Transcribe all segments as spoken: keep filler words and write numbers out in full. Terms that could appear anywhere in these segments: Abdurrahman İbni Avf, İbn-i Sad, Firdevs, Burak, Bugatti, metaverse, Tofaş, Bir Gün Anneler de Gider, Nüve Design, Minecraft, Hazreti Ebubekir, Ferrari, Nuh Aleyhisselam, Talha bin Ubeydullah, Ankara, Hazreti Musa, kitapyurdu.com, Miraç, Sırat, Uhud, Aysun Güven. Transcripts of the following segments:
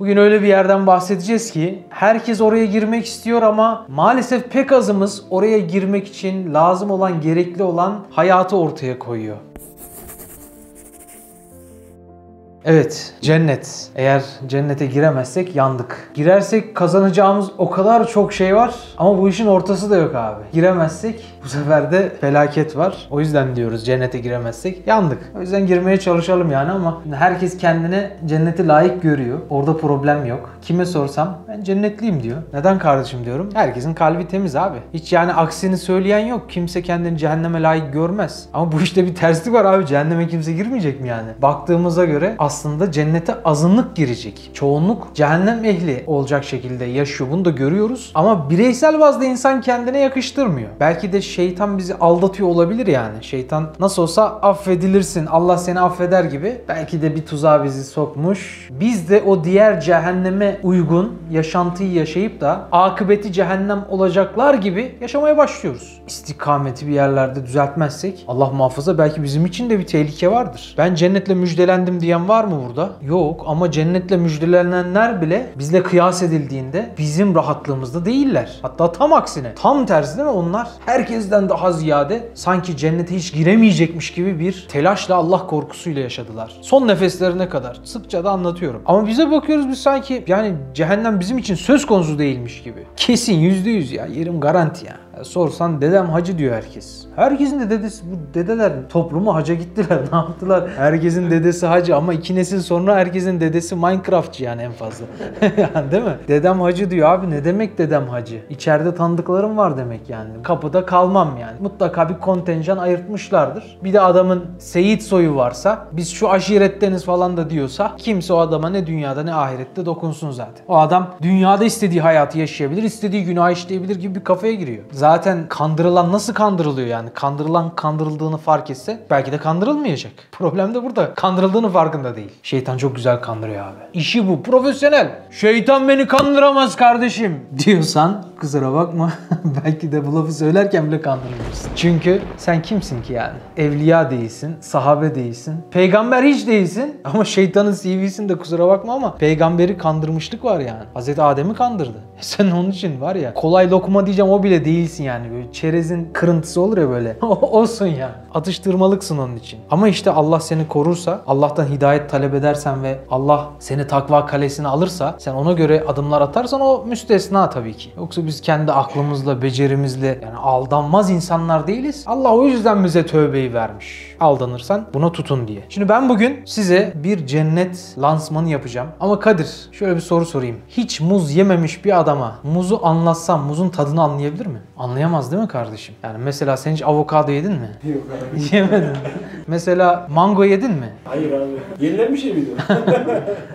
Bugün öyle bir yerden bahsedeceğiz ki herkes oraya girmek istiyor ama maalesef pek azımız oraya girmek için lazım olan, gerekli olan hayatı ortaya koyuyor. Evet, cennet. Eğer cennete giremezsek yandık. Girersek kazanacağımız o kadar çok şey var ama bu işin ortası da yok abi. Giremezsek bu sefer de felaket var. O yüzden diyoruz cennete giremezsek yandık. O yüzden girmeye çalışalım yani ama herkes kendine cenneti layık görüyor. Orada problem yok. Kime sorsam ben cennetliyim diyor. Neden kardeşim diyorum. Herkesin kalbi temiz abi. Hiç yani aksini söyleyen yok. Kimse kendini cehenneme layık görmez. Ama bu işte bir terslik var abi. Cehenneme kimse girmeyecek mi yani? Baktığımıza göre aslında cennete azınlık girecek. Çoğunluk cehennem ehli olacak şekilde yaşıyor. Bunu da görüyoruz. Ama bireysel bazda insan kendine yakıştırmıyor. Belki de şeytan bizi aldatıyor olabilir yani. Şeytan nasıl olsa affedilirsin, Allah seni affeder gibi. Belki de bir tuzağa bizi sokmuş. Biz de o diğer cehenneme uygun yaşantıyı yaşayıp da akıbeti cehennem olacaklar gibi yaşamaya başlıyoruz. İstikameti bir yerlerde düzeltmezsek Allah muhafaza belki bizim için de bir tehlike vardır. Ben cennetle müjdelendim diyen var Var mı burada? Yok ama cennetle müjdelenenler bile bizle kıyas edildiğinde bizim rahatlığımızda değiller. Hatta tam aksine. Tam tersi değil mi? Onlar herkesten daha ziyade sanki cennete hiç giremeyecekmiş gibi bir telaşla, Allah korkusuyla yaşadılar. Son nefeslerine kadar. Sıkça da anlatıyorum. Ama bize bakıyoruz biz sanki yani cehennem bizim için söz konusu değilmiş gibi. Kesin yüzde yüz ya. Yerim garanti ya. Sorsan dedem hacı diyor herkes. Herkesin de dedesi, bu dedeler toplumu haca gittiler. Ne yaptılar? Herkesin dedesi hacı ama iki nesil sonra herkesin dedesi Minecraftçı yani en fazla. Yani değil mi? Dedem hacı diyor abi, ne demek dedem hacı? İçeride tanıdıklarım var demek yani. Kapıda kalmam yani. Mutlaka bir kontenjan ayırtmışlardır. Bir de adamın Seyit soyu varsa, biz şu aşiretteniz falan da diyorsa kimse o adama ne dünyada ne ahirette dokunsun zaten. O adam dünyada istediği hayatı yaşayabilir, istediği günah işleyebilir gibi bir kafaya giriyor. Zaten kandırılan nasıl kandırılıyor yani? Kandırılan kandırıldığını fark etse belki de kandırılmayacak. Problem de burada. Kandırıldığının farkında değil. Şeytan çok güzel kandırıyor abi. İşi bu. Profesyonel. Şeytan beni kandıramaz kardeşim diyorsan kusura bakma. Belki de bu lafı söylerken bile kandırılmışsın. Çünkü sen kimsin ki yani? Evliya değilsin, sahabe değilsin, peygamber hiç değilsin ama şeytanın C V'sinde kusura bakma ama peygamberi kandırmışlık var yani. Hazreti Adem'i kandırdı. E sen onun için var ya, kolay lokma diyeceğim o bile değilsin yani, böyle çerezin kırıntısı olur ya böyle. Olsun ya. Atıştırmalıksın onun için. Ama işte Allah seni korursa, Allah'tan hidayet talep edersen ve Allah seni takva kalesine alırsa, sen ona göre adımlar atarsan o müstesna tabii ki. Yoksa biz kendi aklımızla, becerimizle yani aldanmaz insanlar değiliz. Allah o yüzden bize tövbeyi vermiş. Aldanırsan buna tutun diye. Şimdi ben bugün size bir cennet lansmanı yapacağım. Ama Kadir, şöyle bir soru sorayım. Hiç muz yememiş bir adama muzu anlatsam muzun tadını anlayabilir mi? Anlayamaz değil mi kardeşim? Yani mesela sen hiç avokado yedin mi? Yok abi. Yemedin. Mesela mango yedin mi? Hayır abi. Yenilen bir şey miydi?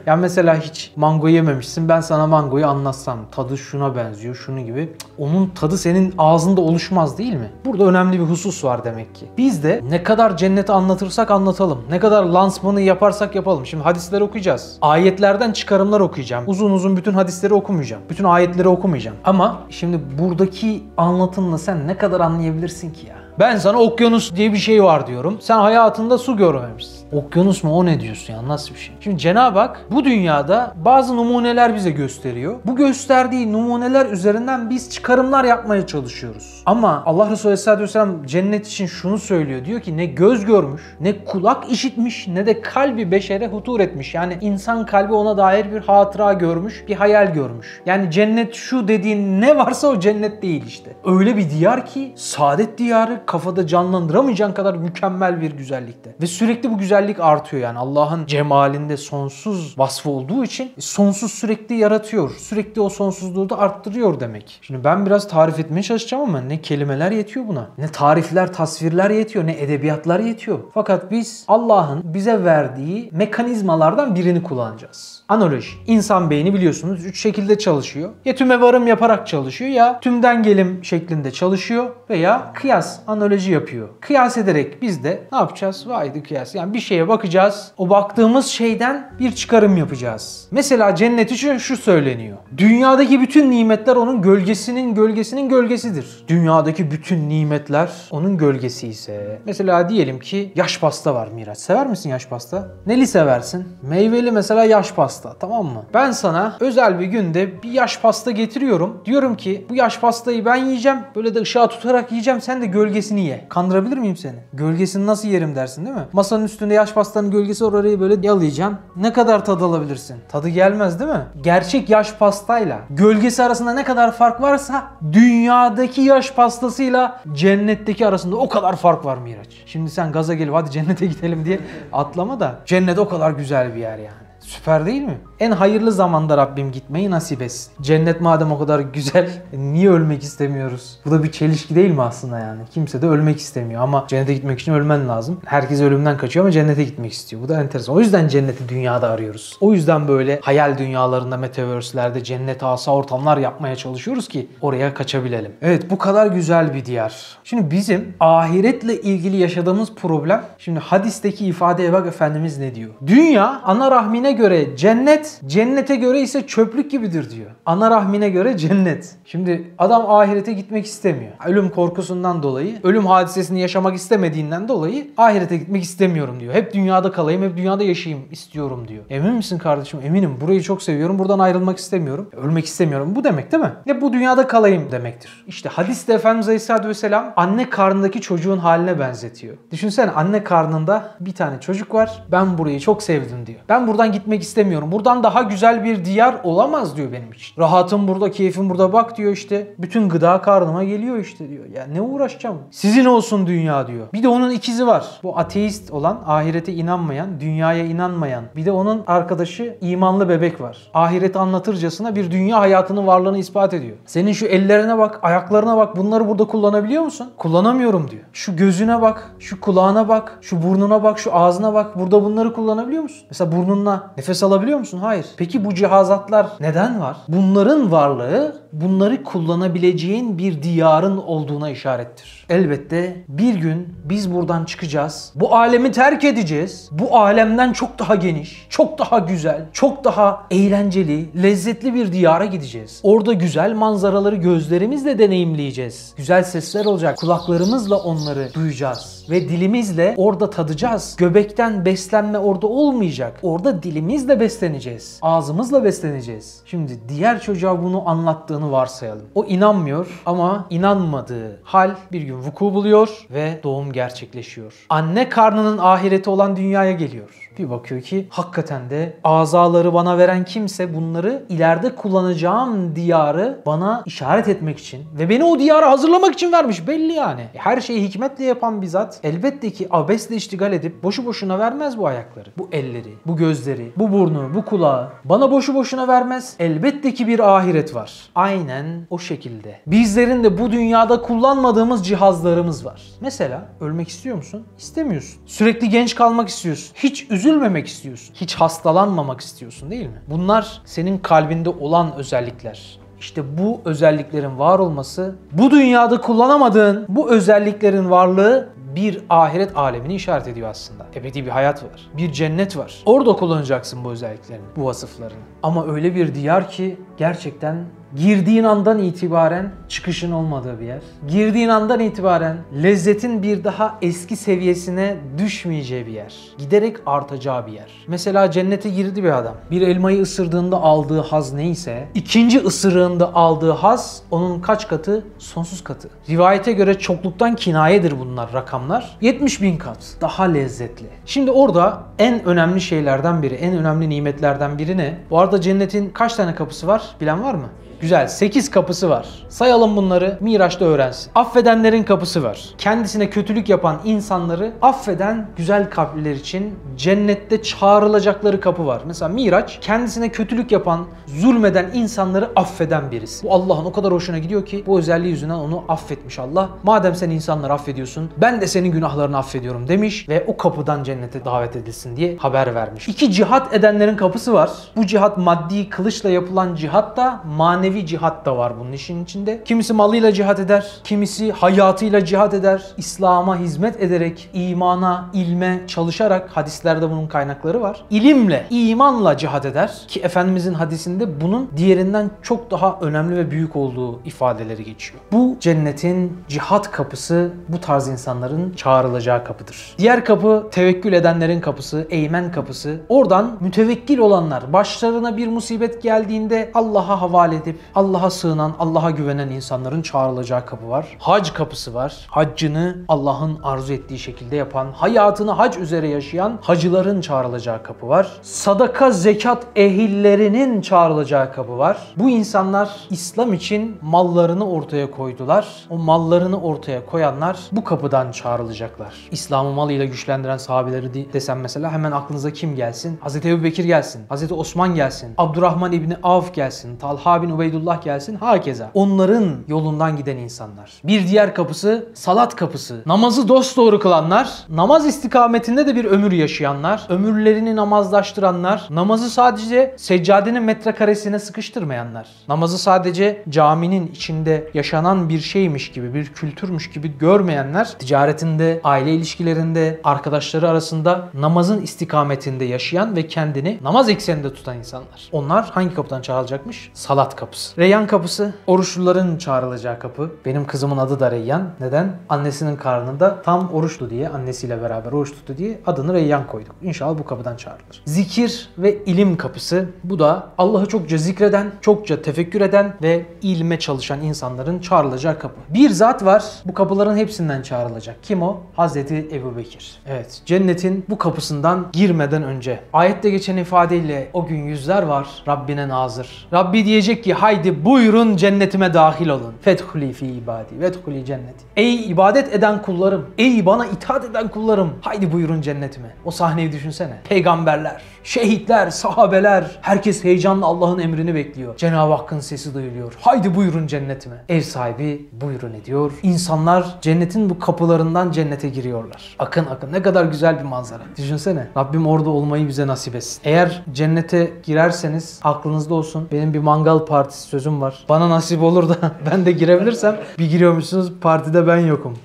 Ya mesela hiç mango yememişsin. Ben sana mangoyu anlatsam, tadı şuna benziyor, şunu gibi. Onun tadı senin ağzında oluşmaz değil mi? Burada önemli bir husus var demek ki. Biz de ne kadar cenneti anlatırsak anlatalım, ne kadar lansmanı yaparsak yapalım. Şimdi hadisleri okuyacağız. Ayetlerden çıkarımlar okuyacağım. Uzun uzun bütün hadisleri okumayacağım. Bütün ayetleri okumayacağım. Ama şimdi buradaki anlatımla sen ne kadar anlayabilirsin ki ya? Ben sana okyanus diye bir şey var diyorum. Sen hayatında su görmemişsin. Okyanus mu o, ne diyorsun ya, nasıl bir şey? Şimdi Cenab-ı Hak bu dünyada bazı numuneler bize gösteriyor. Bu gösterdiği numuneler üzerinden biz çıkarımlar yapmaya çalışıyoruz. Ama Allah Resulü Aleyhisselatü Vesselam cennet için şunu söylüyor. Diyor ki ne göz görmüş, ne kulak işitmiş, ne de kalbi beşere hutur etmiş. Yani insan kalbi ona dair bir hatıra görmüş, bir hayal görmüş. Yani cennet şu dediğin ne varsa o cennet değil işte. Öyle bir diyar ki saadet diyarı, kafada canlandıramayacağın kadar mükemmel bir güzellikte. Ve sürekli bu güzellik artıyor yani. Allah'ın cemalinde sonsuz vasfı olduğu için sonsuz sürekli yaratıyor. Sürekli o sonsuzluğu da arttırıyor demek. Şimdi ben biraz tarif etmeye çalışacağım ama ne kelimeler yetiyor buna. Ne tarifler, tasvirler yetiyor, ne edebiyatlar yetiyor. Fakat biz Allah'ın bize verdiği mekanizmalardan birini kullanacağız. Analoji. İnsan beyni biliyorsunuz üç şekilde çalışıyor. Ya tüme varım yaparak çalışıyor, ya tümden gelim şeklinde çalışıyor veya kıyas, analoji yapıyor. Kıyas ederek biz de ne yapacağız? Vaydı kıyas. Yani bir şeye bakacağız. O baktığımız şeyden bir çıkarım yapacağız. Mesela cennet için şu söyleniyor. Dünyadaki bütün nimetler onun gölgesinin gölgesinin gölgesidir. Dünyadaki bütün nimetler onun gölgesi ise. Mesela diyelim ki yaş pasta var Miraç. Sever misin yaş pasta? Neli seversin? Meyveli mesela yaş pasta, tamam mı? Ben sana özel bir günde bir yaş pasta getiriyorum. Diyorum ki bu yaş pastayı ben yiyeceğim. Böyle de ışığa tutarak yiyeceğim. Sen de gölgesini ye. Kandırabilir miyim seni? Gölgesini nasıl yerim dersin değil mi? Masanın üstünde yaş pastanın gölgesi var, orayı böyle yalayacaksın. Ne kadar tadı alabilirsin? Tadı gelmez değil mi? Gerçek yaş pastayla gölgesi arasında ne kadar fark varsa dünyadaki yaş pastasıyla cennetteki arasında o kadar fark var Miraç. Şimdi sen gaza gelip hadi cennete gidelim diye atlama da cennet o kadar güzel bir yer yani. Süper değil mi? En hayırlı zamanda Rabbim gitmeyi nasip etsin. Cennet madem o kadar güzel, niye ölmek istemiyoruz? Bu da bir çelişki değil mi aslında yani? Kimse de ölmek istemiyor ama cennete gitmek için ölmen lazım. Herkes ölümden kaçıyor ama cennete gitmek istiyor. Bu da enteresan. O yüzden cenneti dünyada arıyoruz. O yüzden böyle hayal dünyalarında, metaverse'lerde cennet asa ortamlar yapmaya çalışıyoruz ki oraya kaçabilelim. Evet, bu kadar güzel bir diyar. Şimdi bizim ahiretle ilgili yaşadığımız problem, şimdi hadisteki ifadeye bak Efendimiz ne diyor? Dünya ana rahmine göre cennet, cennete göre ise çöplük gibidir diyor. Ana rahmine göre cennet. Şimdi adam ahirete gitmek istemiyor. Ölüm korkusundan dolayı, ölüm hadisesini yaşamak istemediğinden dolayı ahirete gitmek istemiyorum diyor. Hep dünyada kalayım, hep dünyada yaşayayım istiyorum diyor. Emin misin kardeşim? Eminim. Burayı çok seviyorum. Buradan ayrılmak istemiyorum. Ölmek istemiyorum. Bu demek değil mi? Hep bu dünyada kalayım demektir. İşte hadiste Efendimiz Aleyhisselatü Vesselam anne karnındaki çocuğun haline benzetiyor. Düşünsene, anne karnında bir tane çocuk var. Ben burayı çok sevdim diyor. Ben buradan gitmek istemiyorum. Buradan daha güzel bir diyar olamaz diyor benim için. Rahatım burada, keyfim burada, bak diyor işte. Bütün gıda karnıma geliyor işte diyor. Ya ne uğraşacağım? Sizin olsun dünya diyor. Bir de onun ikizi var. Bu ateist olan, ahirete inanmayan, dünyaya inanmayan. Bir de onun arkadaşı imanlı bebek var. Ahireti anlatırcasına bir dünya hayatının varlığını ispat ediyor. Senin şu ellerine bak, ayaklarına bak. Bunları burada kullanabiliyor musun? Kullanamıyorum diyor. Şu gözüne bak, şu kulağına bak, şu burnuna bak, şu ağzına bak. Burada bunları kullanabiliyor musun? Mesela burnunla nefes alabiliyor musun? Hayır. Peki bu cihazatlar neden var? Bunların varlığı bunları kullanabileceğin bir diyarın olduğuna işarettir. Elbette bir gün biz buradan çıkacağız. Bu alemi terk edeceğiz. Bu alemden çok daha geniş, çok daha güzel, çok daha eğlenceli, lezzetli bir diyara gideceğiz. Orada güzel manzaraları gözlerimizle deneyimleyeceğiz. Güzel sesler olacak. Kulaklarımızla onları duyacağız. Ve dilimizle orada tadacağız. Göbekten beslenme orada olmayacak. Orada dilimiz Dilimizle besleneceğiz. Ağzımızla besleneceğiz. Şimdi diğer çocuğa bunu anlattığını varsayalım. O inanmıyor ama inanmadığı hal bir gün vuku buluyor ve doğum gerçekleşiyor. Anne karnının ahireti olan dünyaya geliyor. Bir bakıyor ki hakikaten de azaları bana veren kimse bunları ileride kullanacağım diyarı bana işaret etmek için ve beni o diyara hazırlamak için vermiş belli yani. Her şeyi hikmetle yapan bir zat elbette ki abesle iştigal edip boşu boşuna vermez bu ayakları, bu elleri, bu gözleri, bu burnu, bu kulağı bana boşu boşuna vermez. Elbette ki bir ahiret var. Aynen o şekilde. Bizlerin de bu dünyada kullanmadığımız cihazlarımız var. Mesela ölmek istiyor musun? İstemiyorsun. Sürekli genç kalmak istiyorsun. Hiç üzülmemek istiyorsun. Hiç hastalanmamak istiyorsun değil mi? Bunlar senin kalbinde olan özellikler. İşte bu özelliklerin var olması, bu dünyada kullanamadığın bu özelliklerin varlığı bir ahiret alemini işaret ediyor aslında. Ebedi bir hayat var. Bir cennet var. Orada kullanacaksın bu özelliklerini, bu vasıflarını. Ama öyle bir diyar ki gerçekten girdiğin andan itibaren çıkışın olmadığı bir yer. Girdiğin andan itibaren lezzetin bir daha eski seviyesine düşmeyeceği bir yer. Giderek artacağı bir yer. Mesela cennete girdi bir adam. Bir elmayı ısırdığında aldığı haz neyse, ikinci ısırığında aldığı haz onun kaç katı? Sonsuz katı. Rivayete göre çokluktan kinayedir bunlar, rakamlar. yetmiş bin kat. Daha lezzetli. Şimdi orada en önemli şeylerden biri, en önemli nimetlerden biri ne? Bu arada cennetin kaç tane kapısı var? Bilen var mı? Güzel. sekiz kapısı var. Sayalım bunları. Miraç'ta öğrensin. Affedenlerin kapısı var. Kendisine kötülük yapan insanları affeden güzel kalpliler için cennette çağrılacakları kapı var. Mesela Miraç kendisine kötülük yapan, zulmeden insanları affeden birisi. Bu Allah'ın o kadar hoşuna gidiyor ki bu özelliği yüzünden onu affetmiş Allah. Madem sen insanları affediyorsun, ben de senin günahlarını affediyorum demiş ve o kapıdan cennete davet edilsin diye haber vermiş. İki cihat edenlerin kapısı var. Bu cihat maddi kılıçla yapılan cihat da manevi manevi cihat da var bunun işin içinde. Kimisi malıyla cihat eder, kimisi hayatıyla cihat eder. İslam'a hizmet ederek, imana, ilme çalışarak, hadislerde bunun kaynakları var. İlimle, imanla cihat eder ki Efendimizin hadisinde bunun diğerinden çok daha önemli ve büyük olduğu ifadeleri geçiyor. Bu cennetin cihat kapısı, bu tarz insanların çağrılacağı kapıdır. Diğer kapı tevekkül edenlerin kapısı, eymen kapısı. Oradan mütevekkil olanlar, başlarına bir musibet geldiğinde Allah'a havale edip Allah'a sığınan, Allah'a güvenen insanların çağrılacağı kapı var. Hac kapısı var. Haccını Allah'ın arzu ettiği şekilde yapan, hayatını hac üzere yaşayan hacıların çağrılacağı kapı var. Sadaka, zekat ehillerinin çağrılacağı kapı var. Bu insanlar İslam için mallarını ortaya koydular. O mallarını ortaya koyanlar bu kapıdan çağrılacaklar. İslam'ı malıyla güçlendiren sahabeleri desem mesela hemen aklınıza kim gelsin? Hazreti Ebubekir gelsin, Hazreti Osman gelsin, Abdurrahman İbni Avf gelsin, Talha bin Ubeydullah gelsin, hakeza. Onların yolundan giden insanlar. Bir diğer kapısı salat kapısı. Namazı dosdoğru kılanlar, namaz istikametinde de bir ömür yaşayanlar, ömürlerini namazlaştıranlar, namazı sadece seccadenin metrekaresine sıkıştırmayanlar, namazı sadece caminin içinde yaşanan bir şeymiş gibi, bir kültürmüş gibi görmeyenler, ticaretinde, aile ilişkilerinde, arkadaşları arasında namazın istikametinde yaşayan ve kendini namaz ekseninde tutan insanlar. Onlar hangi kapıdan çağrılacakmış? Salat kapısı. Reyyan kapısı, oruçluların çağrılacağı kapı. Benim kızımın adı da Reyyan. Neden? Annesinin karnında tam oruçlu diye, annesiyle beraber oruç tuttu diye adını Reyyan koyduk. İnşallah bu kapıdan çağrılır. Zikir ve ilim kapısı. Bu da Allah'ı çokça zikreden, çokça tefekkür eden ve ilme çalışan insanların çağrılacağı kapı. Bir zat var. Bu kapıların hepsinden çağrılacak. Kim o? Hazreti Ebubekir. Evet. Cennetin bu kapısından girmeden önce. Ayette geçen ifadeyle o gün yüzler var Rabbine nazır. Rabbi diyecek ki haydi buyurun cennetime dahil olun. Fethuli fi ibadi. Vethuli cenneti. Ey ibadet eden kullarım. Ey bana itaat eden kullarım. Haydi buyurun cennetime. O sahneyi düşünsene. Peygamberler, şehitler, sahabeler. Herkes heyecanla Allah'ın emrini bekliyor. Cenab-ı Hakk'ın sesi duyuluyor. Haydi buyurun cennetime. Ev sahibi buyurun ediyor. İnsanlar cennetin bu kapılarından cennete giriyorlar. Akın akın. Ne kadar güzel bir manzara. Düşünsene. Rabbim orada olmayı bize nasip etsin. Eğer cennete girerseniz aklınızda olsun. Benim bir mangal partisi sözüm var. Bana nasip olur da ben de girebilirsem bir giriyormuşsunuz partide ben yokum.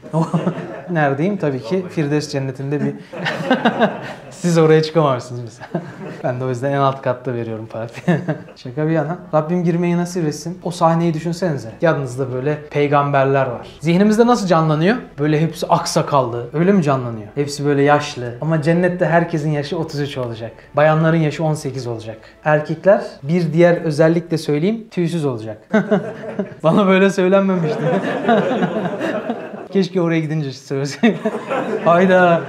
Neredeyim? Tabii ki Firdevs cennetinde bir... Siz oraya çıkamamışsınız mesela. Ben de o yüzden en alt katta veriyorum partiyi. Şaka bir yana. Rabbim girmeyi nasip etsin. O sahneyi düşünsenize. Yanınızda böyle peygamberler var. Zihnimizde nasıl canlanıyor? Böyle hepsi aksakallı. Öyle mi canlanıyor? Hepsi böyle yaşlı. Ama cennette herkesin yaşı otuz üç olacak. Bayanların yaşı on sekiz olacak. Erkekler bir diğer özellik de söyleyeyim. Tüysüz olacak. Bana böyle söylenmemişti. Keşke oraya gidince söyleseydim. Hayda.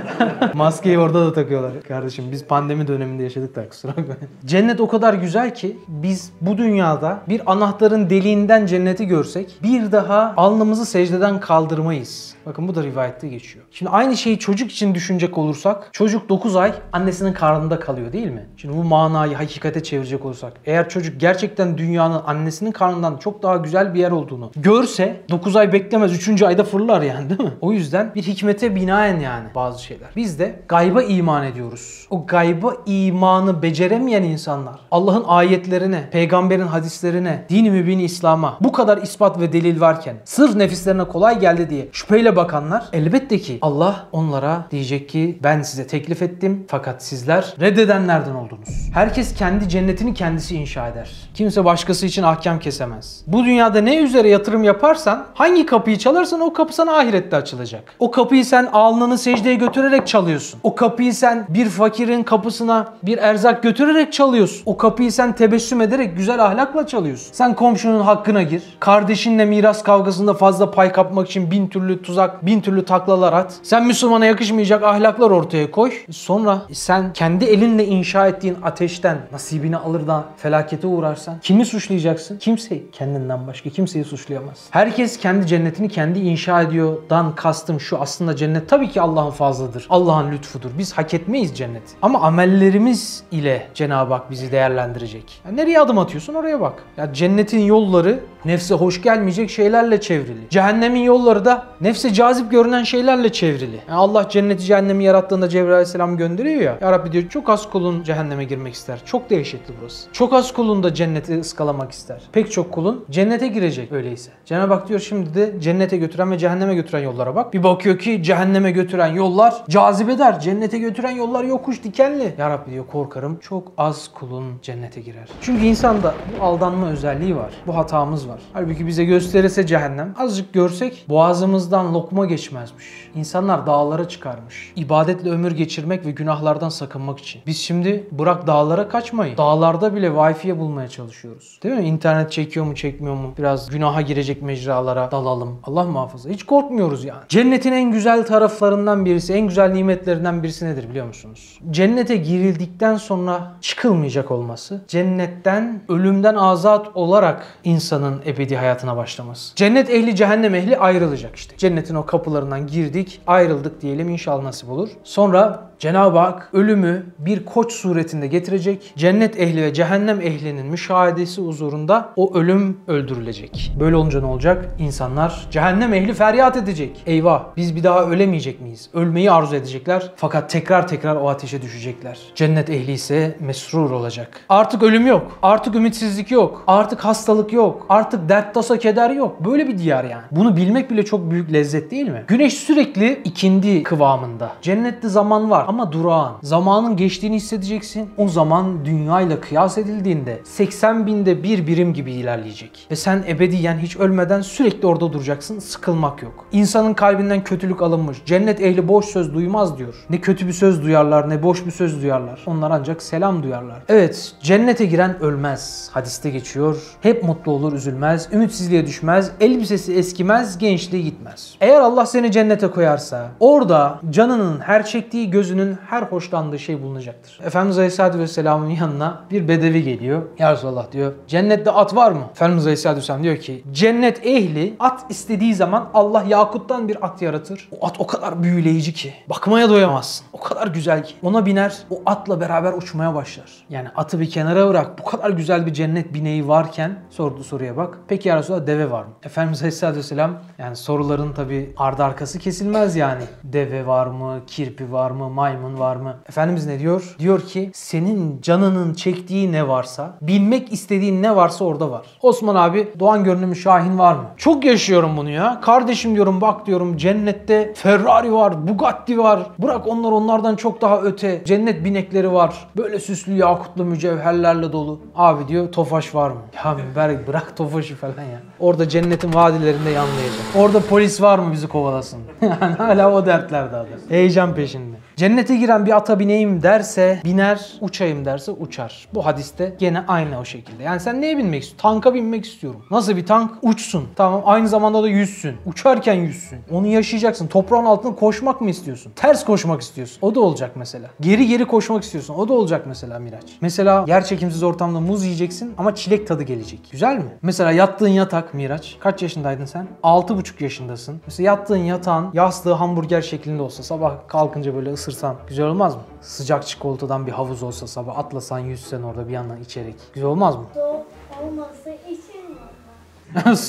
Maskeyi orada da takıyorlar. Kardeşim biz pandemi döneminde yaşadık da kusura bakmayın. Cennet o kadar güzel ki biz bu dünyada bir anahtarın deliğinden cenneti görsek bir daha alnımızı secdeden kaldırmayız. Bakın bu da rivayette geçiyor. Şimdi aynı şeyi çocuk için düşünecek olursak çocuk dokuz ay annesinin karnında kalıyor değil mi? Şimdi bu manayı hakikate çevirecek olursak eğer çocuk gerçekten dünyanın annesinin karnından çok daha güzel bir yer olduğunu görse dokuz ay beklemez üçüncü ayda fırlar yani değil mi? O yüzden bir hikmete binaen yani bazı şeyler. Biz de gayba iman ediyoruz. O gayba imanı beceremeyen insanlar Allah'ın ayetlerine, peygamberin hadislerine, din-i mübin İslam'a bu kadar ispat ve delil varken sırf nefislerine kolay geldi diye şüpheyle bakanlar elbette ki Allah onlara diyecek ki ben size teklif ettim fakat sizler reddedenlerden oldunuz. Herkes kendi cennetini kendisi inşa eder. Kimse başkası için ahkam kesemez. Bu dünyada ne üzere yatırım yaparsan hangi kapıyı çalarsan o kapı sana ahirette açılacak. O kapıyı sen alnını secdeye götürerek çalıyorsun. O kapıyı sen bir fakirin kapısına bir erzak götürerek çalıyorsun. O kapıyı sen tebessüm ederek güzel ahlakla çalıyorsun. Sen komşunun hakkına gir. Kardeşinle miras kavgasında fazla pay kapmak için bin türlü tuzak bin türlü taklalar at. Sen Müslümana yakışmayacak ahlaklar ortaya koy. Sonra sen kendi elinle inşa ettiğin ateşten nasibini alır da felakete uğrarsan kimi suçlayacaksın? Kimseyi. Kendinden başka kimseyi suçlayamaz. Herkes kendi cennetini kendi inşa ediyordan kastım şu aslında cennet tabii ki Allah'ın fazlıdır. Allah'ın lütfudur. Biz hak etmeyiz cenneti. Ama amellerimiz ile Cenab-ı Hak bizi değerlendirecek. Yani nereye adım atıyorsun oraya bak. Ya cennetin yolları nefse hoş gelmeyecek şeylerle çevrili. Cehennemin yolları da nefse cazip görünen şeylerle çevrili. Yani Allah cenneti cehennemi yarattığında Cebrail Aleyhisselam gönderiyor ya. Ya Rabbi diyor, çok az kulun cehenneme girmek ister. Çok dehşetli burası. Çok az kulun da cenneti ıskalamak ister. Pek çok kulun cennete girecek öyleyse. Cenab-ı Hak diyor şimdi de cennete götüren ve cehenneme götüren yollara bak. Bir bakıyor ki cehenneme götüren yollar cazibedar. Cennete götüren yollar yokuş dikenli. Ya Rabbi diyor korkarım çok az kulun cennete girer. Çünkü insanda bu aldanma özelliği var. Bu hatamız var. Halbuki bize gösterirse cehennem, azıcık görsek boğazımızdan lokma geçmezmiş. İnsanlar dağlara çıkarmış. İbadetle ömür geçirmek ve günahlardan sakınmak için. Biz şimdi bırak dağlara kaçmayı. Dağlarda bile Wi-Fi'ye bulmaya çalışıyoruz. Değil mi? İnternet çekiyor mu çekmiyor mu? Biraz günaha girecek mecralara dalalım. Allah muhafaza. Hiç korkmuyoruz yani. Cennetin en güzel taraflarından birisi, en güzel nimetlerinden birisi nedir biliyor musunuz? Cennete girildikten sonra çıkılmayacak olması. Cennetten, ölümden azat olarak insanın ebedi hayatına başlaması. Cennet ehli, cehennem ehli ayrılacak işte. Cennetin o kapılarından girdik, ayrıldık diyelim, inşallah nasip olur. Sonra Cenab-ı Hak ölümü bir koç suretinde getirecek. Cennet ehli ve cehennem ehlinin müşahedesi huzurunda o ölüm öldürülecek. Böyle olunca ne olacak? İnsanlar cehennem ehli feryat edecek. Eyvah, biz bir daha ölemeyecek miyiz? Ölmeyi arzu edecekler fakat tekrar tekrar o ateşe düşecekler. Cennet ehli ise mesrur olacak. Artık ölüm yok. Artık ümitsizlik yok. Artık hastalık yok. Artık dert, tasa, keder yok. Böyle bir diyar yani. Bunu bilmek bile çok büyük lezzet değil mi? Güneş sürekli ikindi kıvamında. Cennette zaman var ama durağan. Zamanın geçtiğini hissedeceksin. O zaman dünyayla kıyas edildiğinde seksen binde bir birim gibi ilerleyecek. Ve sen ebediyen hiç ölmeden sürekli orada duracaksın. Sıkılmak yok. İnsanın kalbinden kötülük alınmış. Cennet ehli boş söz duymaz diyor. Ne kötü bir söz duyarlar ne boş bir söz duyarlar. Onlar ancak selam duyarlar. Evet, cennete giren ölmez. Hadiste geçiyor. Hep mutlu olur, üzülmez. Ümitsizliğe düşmez. Elbisesi eskimez. Gençliği gitmez. Eğer Allah seni cennete koyarsa orada canının her çektiği, gözünün her hoşlandığı şey bulunacaktır. Efendimiz Aleyhisselatü Vesselam'ın yanına bir bedevi geliyor. Ya Resulallah diyor, cennette at var mı? Efendimiz Aleyhisselatü Vesselam diyor ki cennet ehli at istediği zaman Allah yakuttan bir at yaratır. O at o kadar büyüleyici ki bakmaya doyamazsın. O kadar güzel ki. Ona biner, o atla beraber uçmaya başlar. Yani atı bir kenara bırak. Bu kadar güzel bir cennet bineği varken sorduğu soruya bak. Peki ya Resulallah deve var mı? Efendimiz Aleyhisselatü Vesselam, yani soruların tabi ardı arkası kesilmez yani. Deve var mı? Kirpi var mı? Maymun var mı? Efendimiz ne diyor? Diyor ki senin canının çektiği ne varsa, bilmek istediğin ne varsa orada var. Osman abi, Doğan görünümü Şahin var mı? Çok yaşıyorum bunu ya. Kardeşim diyorum, bak diyorum cennette Ferrari var, Bugatti var. Bırak onlar, onlardan çok daha öte. Cennet binekleri var. Böyle süslü yakutlu mücevherlerle dolu. Abi diyor Tofaş var mı? Ya mübarek, bırak Tofaş'ı falan ya. Orada cennetin vadilerinde yanlayacak. Orada polis var mı bizi kovalasın? Yani hala o dertlerde adam. Heyecan peşinde. Cennete giren bir ata bineyim derse biner, uçayım derse uçar. Bu hadiste gene aynı o şekilde. Yani sen neye binmek istiyorsun? Tanka binmek istiyorum. Nasıl bir tank? Uçsun. Tamam, aynı zamanda da yüzsün. Uçarken yüzsün. Onu yaşayacaksın. Toprağın altında koşmak mı istiyorsun? Ters koşmak istiyorsun. O da olacak mesela. Geri geri koşmak istiyorsun. O da olacak mesela Miraç. Mesela yer çekimsiz ortamda muz yiyeceksin ama çilek tadı gelecek. Güzel mi? Mesela yattığın yatak Miraç. Kaç yaşındaydın sen? altı buçuk yaşındasın. Mesela yattığın yatağın yastığı hamburger şeklinde olsa, sabah kalkınca böyle ısırsan güzel olmaz mı? Sıcak çikolatadan bir havuz olsa, sabah atlasan yüzsen orada bir yandan içerek. Güzel olmaz mı? Soğuk olmasa içerim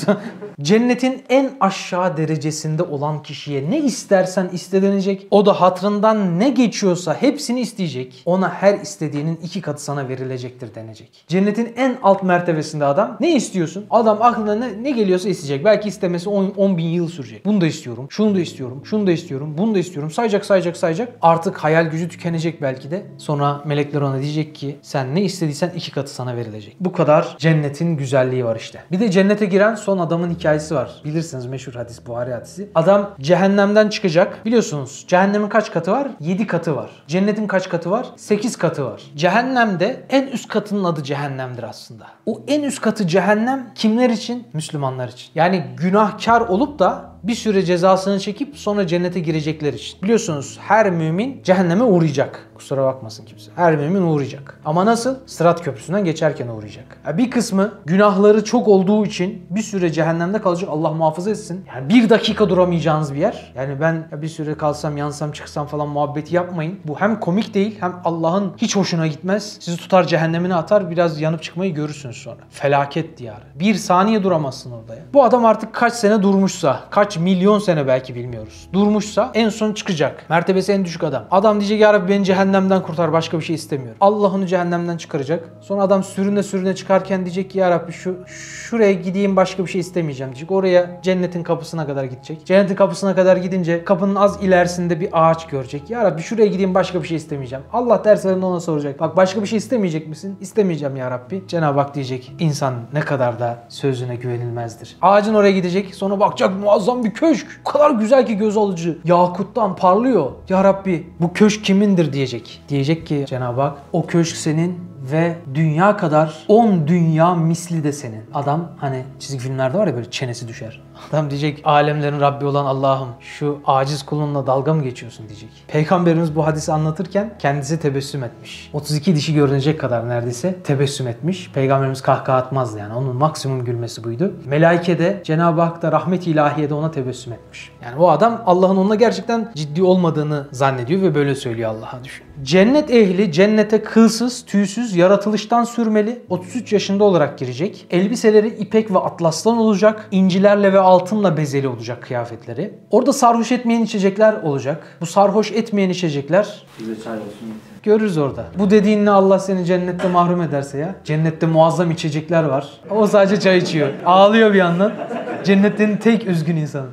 ama. Cennetin en aşağı derecesinde olan kişiye ne istersen istedenecek. O da hatrından ne geçiyorsa hepsini isteyecek. Ona her istediğinin iki katı sana verilecektir denecek. Cennetin en alt mertebesinde adam ne istiyorsun? Adam aklına ne, ne geliyorsa isteyecek. Belki istemesi on bin yıl sürecek. Bunu da istiyorum, şunu da istiyorum, şunu da istiyorum, bunu da istiyorum. Sayacak, sayacak, sayacak. Artık hayal gücü tükenecek belki de. Sonra melekler ona diyecek ki sen ne istediysen iki katı sana verilecek. Bu kadar cennetin güzelliği var işte. Bir de cennete giren son adamın hikayesi hikayesi var. Bilirsiniz meşhur hadis, Buhari hadisi. Adam cehennemden çıkacak. Biliyorsunuz cehennemin kaç katı var? yedi katı var. Cennetin kaç katı var? sekiz katı var. Cehennemde en üst katının adı cehennemdir aslında. O en üst katı cehennem kimler için? Müslümanlar için. Yani günahkar olup da bir süre cezasını çekip sonra cennete girecekler için. Biliyorsunuz her mümin cehenneme uğrayacak. Kusura bakmasın kimse. Her mümin uğrayacak. Ama nasıl? Sırat köprüsünden geçerken uğrayacak. Yani bir kısmı günahları çok olduğu için bir süre cehennemde kalacak. Allah muhafaza etsin. Yani bir dakika duramayacağınız bir yer. Yani ben bir süre kalsam, yansam, çıksam falan muhabbeti yapmayın. Bu hem komik değil hem Allah'ın hiç hoşuna gitmez. Sizi tutar cehennemine atar. Biraz yanıp çıkmayı görürsünüz sonra. Felaket diyarı. Bir saniye duramazsın orada ya. Bu adam artık kaç sene durmuşsa, kaç milyon sene belki bilmiyoruz. Durmuşsa en son çıkacak. Mertebesi en düşük adam. Adam diyecek ya Rabbi beni cehennemden kurtar. Başka bir şey istemiyorum. Allah onu cehennemden çıkaracak. Sonra adam sürüne sürüne çıkarken diyecek ki ya Rabbi şu şuraya gideyim başka bir şey istemeyeceğim diyecek. Oraya cennetin kapısına kadar gidecek. Cennetin kapısına kadar gidince kapının az ilerisinde bir ağaç görecek. Ya Rabbi şuraya gideyim başka bir şey istemeyeceğim. Allah derslerinde ona soracak. Bak başka bir şey istemeyecek misin? İstemeyeceğim ya Rabbi. Cenab-ı Hak diyecek insan ne kadar da sözüne güvenilmezdir. Ağacın oraya gidecek. Sonra bakacak muazzam bir köşk. O kadar güzel ki göz alıcı. Yakuttan parlıyor. Ya Rabbi bu köşk kimindir diyecek. Diyecek ki Cenab-ı Hak o köşk senin ve dünya kadar on dünya misli de senin. Adam hani çizgi filmlerde var ya böyle çenesi düşer. Adam diyecek alemlerin Rabbi olan Allah'ım şu aciz kulunla dalga mı geçiyorsun diyecek. Peygamberimiz bu hadisi anlatırken kendisi tebessüm etmiş. otuz iki dişi görünecek kadar neredeyse tebessüm etmiş. Peygamberimiz kahkaha atmazdı yani. Onun maksimum gülmesi buydu. Melaike de Cenab-ı Hak da rahmet-i ilahiyede ona tebessüm etmiş. Yani o adam Allah'ın onunla gerçekten ciddi olmadığını zannediyor ve böyle söylüyor Allah'a düşün. Cennet ehli cennete kılsız, tüysüz, yaratılıştan sürmeli, otuz üç yaşında olarak girecek. Elbiseleri ipek ve atlastan olacak. İncilerle ve altınla bezeli olacak kıyafetleri. Orada sarhoş etmeyen içecekler olacak. Bu sarhoş etmeyen içecekler... Bize çay olsun. Görürüz orada. Bu dediğinle Allah seni cennette mahrum ederse ya. Cennette muazzam içecekler var. O sadece çay içiyor. Ağlıyor bir yandan. Cennetin tek üzgün insanı.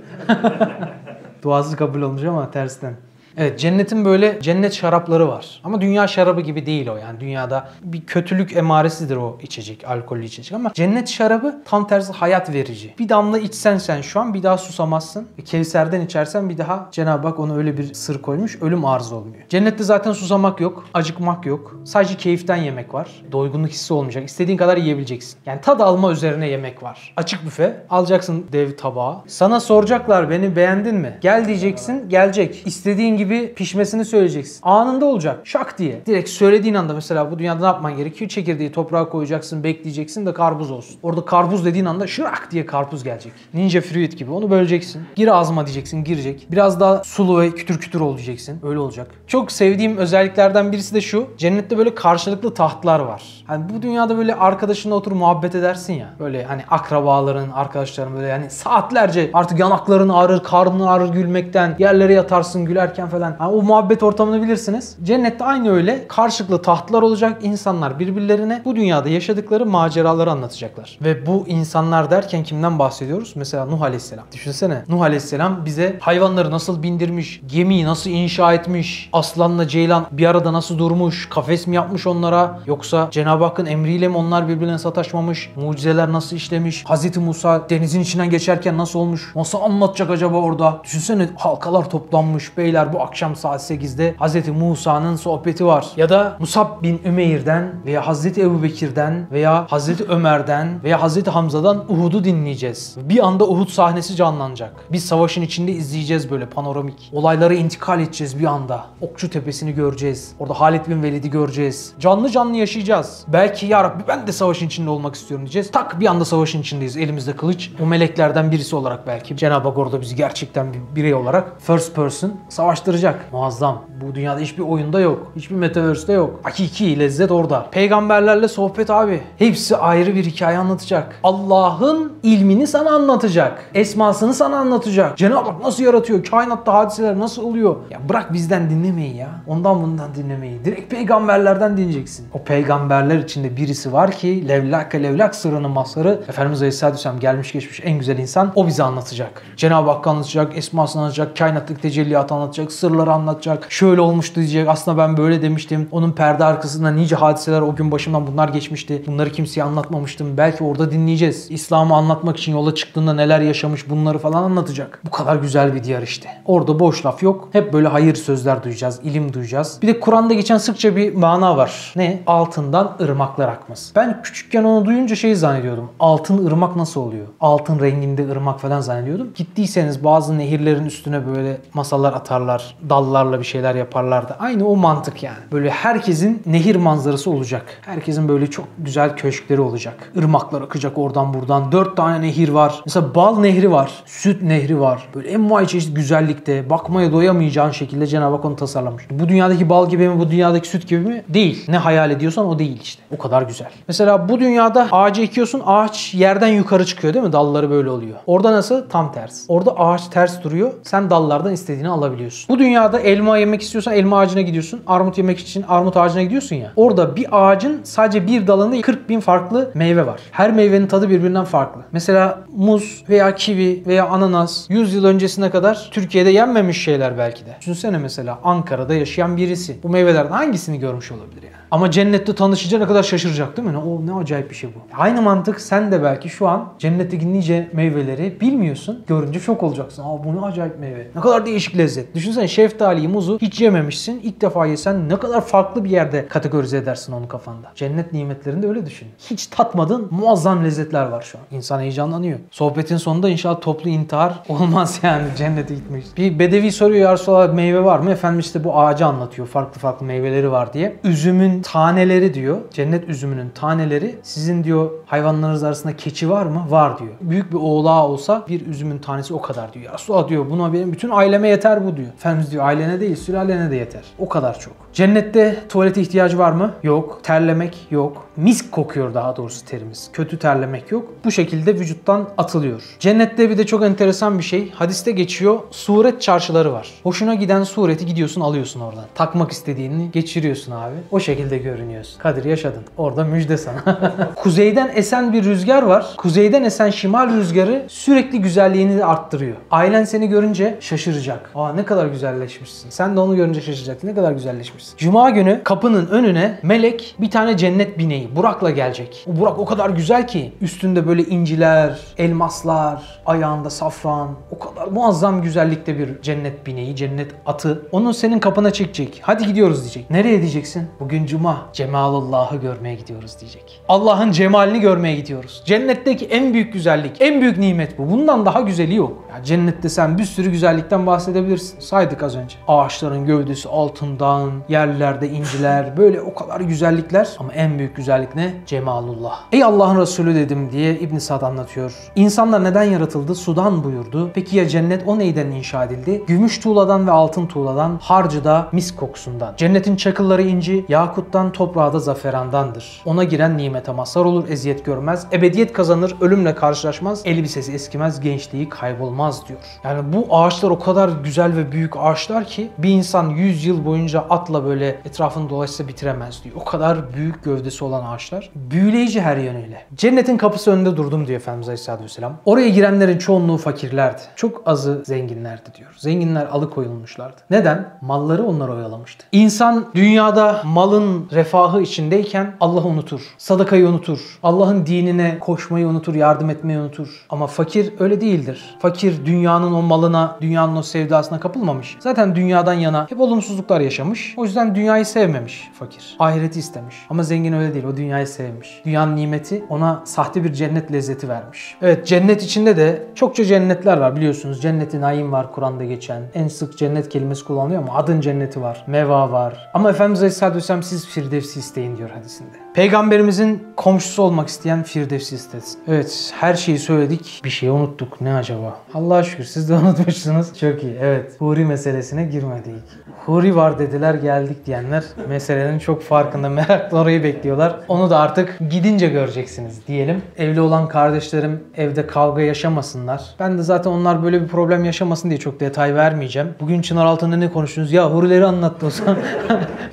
Duası kabul olmuş ama tersten. Evet cennetin böyle cennet şarapları var. Ama dünya şarabı gibi değil o yani. Dünyada bir kötülük emaresidir o içecek, alkollü içecek ama cennet şarabı tam tersi hayat verici. Bir damla içsen sen şu an bir daha susamazsın. Kevser'den içersen bir daha Cenab-ı Hak ona öyle bir sır koymuş. Ölüm arz olmuyor. Cennette zaten susamak yok, acıkmak yok. Sadece keyiften yemek var. Doygunluk hissi olmayacak. İstediğin kadar yiyebileceksin. Yani tad alma üzerine yemek var. Açık büfe. Alacaksın dev tabağı. Sana soracaklar beni beğendin mi? Gel diyeceksin, gelecek. İstediğin gibi gibi pişmesini söyleyeceksin. Anında olacak. Şak diye. Direkt söylediğin anda mesela bu dünyada ne yapman gerekiyor? Çekirdeği toprağa koyacaksın, bekleyeceksin de karpuz olsun. Orada karpuz dediğin anda şırak diye karpuz gelecek. Ninja fruit gibi. Onu böleceksin. Gir ağzıma diyeceksin. Girecek. Biraz daha sulu ve kütür kütür ol diyeceksin. Öyle olacak. Çok sevdiğim özelliklerden birisi de şu. Cennette böyle karşılıklı tahtlar var. Hani bu dünyada böyle arkadaşınla otur muhabbet edersin ya. Böyle hani akrabaların, arkadaşların böyle yani saatlerce artık yanakların ağrır, karnın ağrır gülmekten. Yerlere yatarsın gülerken falan. Yani o muhabbet ortamını bilirsiniz. Cennette aynı öyle karşılıklı tahtlar olacak. İnsanlar birbirlerine bu dünyada yaşadıkları maceraları anlatacaklar. Ve bu insanlar derken kimden bahsediyoruz? Mesela Nuh Aleyhisselam. Düşünsene. Nuh Aleyhisselam bize hayvanları nasıl bindirmiş, gemiyi nasıl inşa etmiş, aslanla ceylan bir arada nasıl durmuş, kafes mi yapmış onlara, yoksa Cenab-ı Hakk'ın emriyle mi onlar birbirine sataşmamış, mucizeler nasıl işlemiş, Hazreti Musa denizin içinden geçerken nasıl olmuş, nasıl anlatacak acaba orada? Düşünsene halkalar toplanmış, beyler bu akşam saat sekizde Hazreti Musa'nın sohbeti var. Ya da Musab bin Ümeyr'den veya Hazreti Ebubekir'den veya Hazreti Ömer'den veya Hazreti Hamza'dan Uhud'u dinleyeceğiz. Bir anda Uhud sahnesi canlanacak. Biz savaşın içinde izleyeceğiz böyle panoramik. Olaylara intikal edeceğiz bir anda. Okçu Tepesi'ni göreceğiz. Orada Halid bin Velid'i göreceğiz. Canlı canlı yaşayacağız. Belki ya Rabbi ben de savaşın içinde olmak istiyorum diyeceğiz. Tak bir anda savaşın içindeyiz. Elimizde kılıç. O meleklerden birisi olarak belki. Cenab-ı Hak orada bizi gerçekten bir birey olarak first person savaştıracak. Muazzam. Bu dünyada hiçbir oyunda yok. Hiçbir metaverse'de yok. Hakiki lezzet orada. Peygamberlerle sohbet abi. Hepsi ayrı bir hikaye anlatacak. Allah'ın ilmini sana anlatacak. Esmasını sana anlatacak. Cenab-ı Hak nasıl yaratıyor? Kainatta hadiseler nasıl oluyor? Ya bırak bizden dinlemeyi ya. Ondan bundan dinlemeyi. Direkt peygamberlerden dinleyeceksin. O peygamberler içinde birisi var ki levlaka levlak sırrının mazharı. Efendimiz Aleyhisselatü Vesselam gelmiş geçmiş en güzel insan. O bize anlatacak. Cenab-ı Hakk'ı anlatacak. Esmasını anlatacak. Kainatlık tecelliyatı anlatacak. sırları anlatacak. Şöyle olmuştu diyecek. Aslında ben böyle demiştim. Onun perde arkasında nice hadiseler, o gün başımdan bunlar geçmişti. Bunları kimseye anlatmamıştım. Belki orada dinleyeceğiz. İslam'ı anlatmak için yola çıktığında neler yaşamış, bunları falan anlatacak. Bu kadar güzel bir diyar işte. Orada boş laf yok. Hep böyle hayır sözler duyacağız, ilim duyacağız. Bir de Kur'an'da geçen sıkça bir mana var. Ne? Altından ırmaklar akması. Ben küçükken onu duyunca şey zannediyordum. Altın ırmak nasıl oluyor? Altın renginde ırmak falan zannediyordum. Gittiyseniz bazı nehirlerin üstüne böyle masalar atarlar, dallarla bir şeyler yaparlardı. Aynı o mantık yani. Böyle herkesin nehir manzarası olacak. Herkesin böyle çok güzel köşkleri olacak. Irmaklar akacak oradan buradan. Dört tane nehir var. Mesela Bal Nehri var. Süt Nehri var. Böyle envai çeşit güzellikte, bakmaya doyamayacağın şekilde Cenab-ı Hak onu tasarlamış. Bu dünyadaki bal gibi mi? Bu dünyadaki süt gibi mi? Değil. Ne hayal ediyorsan o değil işte. O kadar güzel. Mesela bu dünyada ağacı ekiyorsun. Ağaç yerden yukarı çıkıyor değil mi? Dalları böyle oluyor. Orada nasıl? Tam tersi. Orada ağaç ters duruyor. Sen dallardan istediğini alabiliyorsun. Bu dünyada elma yemek istiyorsan elma ağacına gidiyorsun. Armut yemek için armut ağacına gidiyorsun ya. Orada bir ağacın sadece bir dalında kırk bin farklı meyve var. Her meyvenin tadı birbirinden farklı. Mesela muz veya kivi veya ananas yüz yıl öncesine kadar Türkiye'de yenmemiş şeyler belki de. Düşünsene mesela Ankara'da yaşayan birisi. Bu meyvelerden hangisini görmüş olabilir yani? Ama cennette tanışınca ne kadar şaşıracak değil mi? O ne acayip bir şey bu. Aynı mantık, sen de belki şu an cennetteki nice meyveleri bilmiyorsun. Görünce şok olacaksın. Aa, bu ne acayip meyve. Ne kadar değişik lezzet. Düşünsene şeftaliyi, muzu hiç yememişsin. İlk defa yesen ne kadar farklı bir yerde kategorize edersin onu kafanda. Cennet nimetlerinde öyle düşün. Hiç tatmadın muazzam lezzetler var şu an. İnsan heyecanlanıyor. Sohbetin sonunda inşallah toplu intihar olmaz yani, cennete gitmiş. Bir bedevi soruyor, ya Resulallah meyve var mı? Efendim işte bu ağacı anlatıyor. Farklı farklı meyveleri var diye. Üzümün taneleri diyor. Cennet üzümünün taneleri. Sizin diyor hayvanlarınız arasında keçi var mı? Var diyor. Büyük bir oğlağı olsa bir üzümün tanesi o kadar diyor. Ya Resulallah diyor, buna benim bütün aileme yeter bu diyor. Efendimiz diyor ailene değil sülalene de yeter. O kadar çok. Cennette tuvalete ihtiyacı var mı? Yok. Terlemek yok. Misk kokuyor daha doğrusu terimiz. Kötü terlemek yok. Bu şekilde vücuttan atılıyor. Cennette bir de çok enteresan bir şey. Hadiste geçiyor. Suret çarşıları var. Hoşuna giden sureti gidiyorsun alıyorsun oradan. Takmak istediğini geçiriyorsun abi. O şekilde görünüyorsun. Kadir yaşadın. Orada müjde sana. Kuzeyden esen bir rüzgar var. Kuzeyden esen şimal rüzgarı sürekli güzelliğini de arttırıyor. Ailen seni görünce şaşıracak. Aa ne kadar güzelleşmişsin. Sen de onu görünce şaşıracaksın. Ne kadar güzelleşmişsin. Cuma günü kapının önüne melek bir tane cennet bineği Burak'la gelecek. O Burak o kadar güzel ki üstünde böyle inciler, elmaslar, ayağında safran. O kadar muazzam güzellikte bir cennet bineği, cennet atı. Onu senin kapına çekecek. Hadi gidiyoruz diyecek. Nereye diyeceksin? Bugün cuma. Cemalullah'ı görmeye gidiyoruz diyecek. Allah'ın cemalini görmeye gidiyoruz. Cennetteki en büyük güzellik, en büyük nimet bu. Bundan daha güzeli yok. Ya cennette sen bir sürü güzellikten bahsedebilirsin. Saydık az önce. Ağaçların gövdesi altından, yerlerde inciler, böyle o kadar güzellikler. Ama en büyük güzellik ne? Cemalullah. Ey Allah'ın Resulü dedim diye İbn-i Sad anlatıyor. İnsanlar neden yaratıldı? Sudan buyurdu. Peki ya cennet, o neyden inşa edildi? Gümüş tuğladan ve altın tuğladan, harcı da misk kokusundan. Cennetin çakılları inci, yakuttan, toprağı da zaferandandır. Ona giren nimete mazhar olur, eziyet görmez, ebediyet kazanır, ölümle karşılaşmaz, elbisesi eskimez, gençliği kaybolmaz diyor. Yani bu ağaçlar o kadar güzel ve büyük ağaçlar ki bir insan yüz yıl boyunca atla böyle etrafını dolaşsa bitiremez diyor. O kadar büyük gövdesi olan ağaçlar. Büyüleyici her yönüyle. Cennetin kapısı önünde durdum diyor Efendimiz Aleyhisselatü Vesselam. Oraya girenlerin çoğunluğu fakirlerdi. Çok azı zenginlerdi diyor. Zenginler alıkoyulmuşlardı. Neden? Malları onlar oyalamıştı. İnsan dünyada malın refahı içindeyken Allah'ı unutur. Sadakayı unutur. Allah'ın dinine koşmayı unutur. Yardım etmeyi unutur. Ama fakir öyle değildir. Fakir dünyanın o malına, dünyanın o sevdasına kapılmamış. Zaten dünyadan yana hep olumsuzluklar yaşamış. O yüzden dünyayı sevmemiş fakir. Ahireti istemiş. Ama zengin öyle değil. O dünyayı sevmiş. Dünyanın nimeti ona sahte bir cennet lezzeti vermiş. Evet, cennet içinde de çokça cennetler var biliyorsunuz. Cennet-i Naim var Kur'an'da geçen. En sık cennet kelimesi kullanılıyor ama adın cenneti var. Meva var. Ama Efendimiz Aleyhisselatü Vesselam siz Firdevs'i isteyin diyor hadisinde. Peygamberimizin komşusu olmak isteyen Firdevs'i istesin. Evet, her şeyi söyledik. Bir şeyi unuttuk. Ne acaba? Allah'a şükür siz de unutmuşsunuz. Çok iyi. Evet. Huri meselesine girmedik. Huri var dediler geldik diyenler meselenin çok farkında. Merakla orayı bekliyorlar. Onu da artık gidince göreceksiniz diyelim. Evli olan kardeşlerim evde kavga yaşamasınlar. Ben de zaten onlar böyle bir problem yaşamasın diye çok detay vermeyeceğim. Bugün çınar altında ne konuştunuz? Ya hurileri anlattı o zaman.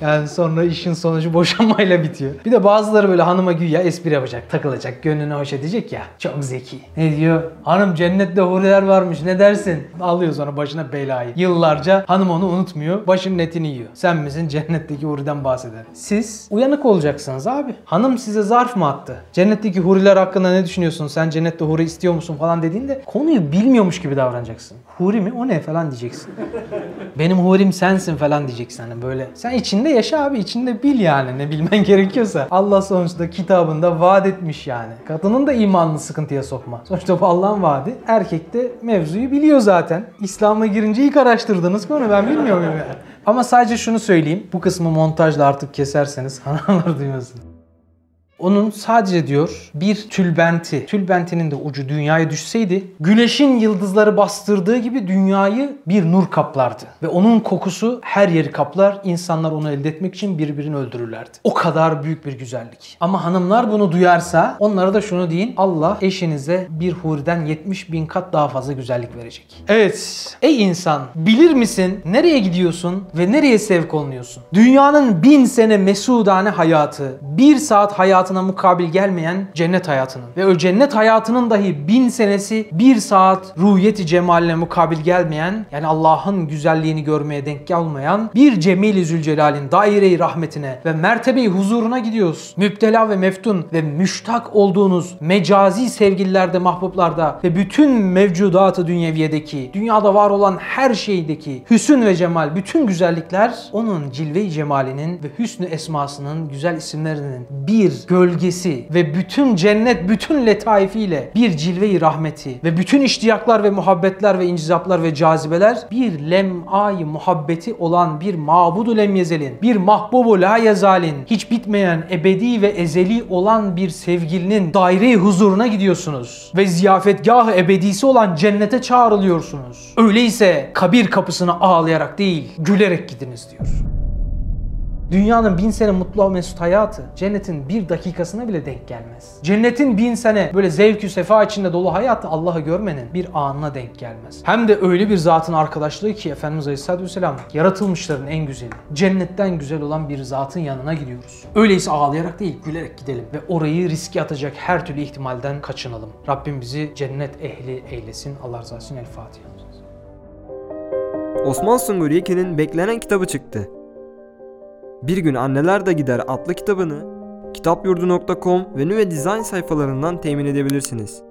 Yani sonra işin sonucu boşanmayla bitiyor. Bir de bazıları böyle hanıma güya espri yapacak, takılacak, gönlünü hoş edecek ya. Çok zeki. Ne diyor? Hanım cennette huriler varmış ne dersin? Alıyor sonra başına belayı. Yıllarca hanım onu unutmuyor. Başının etini yiyor. Sen misin cennetteki huriden bahseder? Siz uyanık olacaksınız abi. Hanım size zarf mı attı? Cennetteki huriler hakkında ne düşünüyorsun? Sen cennette huri istiyor musun falan dediğinde konuyu bilmiyormuş gibi davranacaksın. Huri mi? O ne falan diyeceksin. Benim hurim sensin falan diyeceksin hani böyle. Sen içinde yaşa abi. İçinde bil yani ne bilmen gerekiyorsa. Allah sonuçta kitabında vaat etmiş yani. Kadının da imanını sıkıntıya sokma. Sonuçta bu Allah'ın vaadi. Erkek de mevzuyu biliyor zaten. İslam'a girince ilk araştırdınız konu ben bilmiyorum yani. Ama sadece şunu söyleyeyim. Bu kısmı montajla artık keserseniz hanımlar duymasın. Onun sadece diyor bir tülbenti, tülbentinin de ucu dünyaya düşseydi güneşin yıldızları bastırdığı gibi dünyayı bir nur kaplardı. Ve onun kokusu her yeri kaplar. İnsanlar onu elde etmek için birbirini öldürürlerdi. O kadar büyük bir güzellik. Ama hanımlar bunu duyarsa onlara da şunu deyin. Allah eşinize bir huriden yetmiş bin kat daha fazla güzellik verecek. Evet. Ey insan bilir misin nereye gidiyorsun ve nereye sevk olunuyorsun? Dünyanın bin sene mesudane hayatı, bir saat hayatı mukabil gelmeyen cennet hayatının ve o cennet hayatının dahi bin senesi bir saat ruhiyeti cemaline mukabil gelmeyen yani Allah'ın güzelliğini görmeye denk gelmeyen bir Cemil-i Zülcelal'in daire-i rahmetine ve mertebe-i huzuruna gidiyoruz. Müptela ve meftun ve müştak olduğunuz mecazi sevgililerde, mahbublarda ve bütün mevcudatı dünyeviyedeki, dünyada var olan her şeydeki hüsn ve cemal, bütün güzellikler onun cilve-i cemalinin ve hüsnü esmasının, güzel isimlerinin bir gölgesi ve bütün cennet bütün letaifiyle bir cilve-i rahmeti ve bütün iştiyaklar ve muhabbetler ve incizaplar ve cazibeler bir lem'ay muhabbeti olan bir mabud-u lemyezelin, bir mahbub-u la yazalin, hiç bitmeyen ebedi ve ezeli olan bir sevgilinin daire-i huzuruna gidiyorsunuz ve ziyafetgah-ı ebedisi olan cennete çağrılıyorsunuz. Öyleyse kabir kapısına ağlayarak değil, gülerek gidiniz diyor. Dünyanın bin sene mutlu mesut hayatı cennetin bir dakikasına bile denk gelmez. Cennetin bin sene böyle zevkü sefa içinde dolu hayatı Allah'ı görmenin bir anına denk gelmez. Hem de öyle bir zatın arkadaşlığı ki Efendimiz Aleyhisselatü Vesselam yaratılmışların en güzeli. Cennetten güzel olan bir zatın yanına gidiyoruz. Öyleyse ağlayarak değil gülerek gidelim ve orayı riske atacak her türlü ihtimalden kaçınalım. Rabbim bizi cennet ehli eylesin. Allah razı olsun. El Fatiha. Osman Sungur Yeki'nin beklenen kitabı çıktı. Bir Gün Anneler de Gider adlı kitabını kitapyurdu nokta com ve Nüve Design sayfalarından temin edebilirsiniz.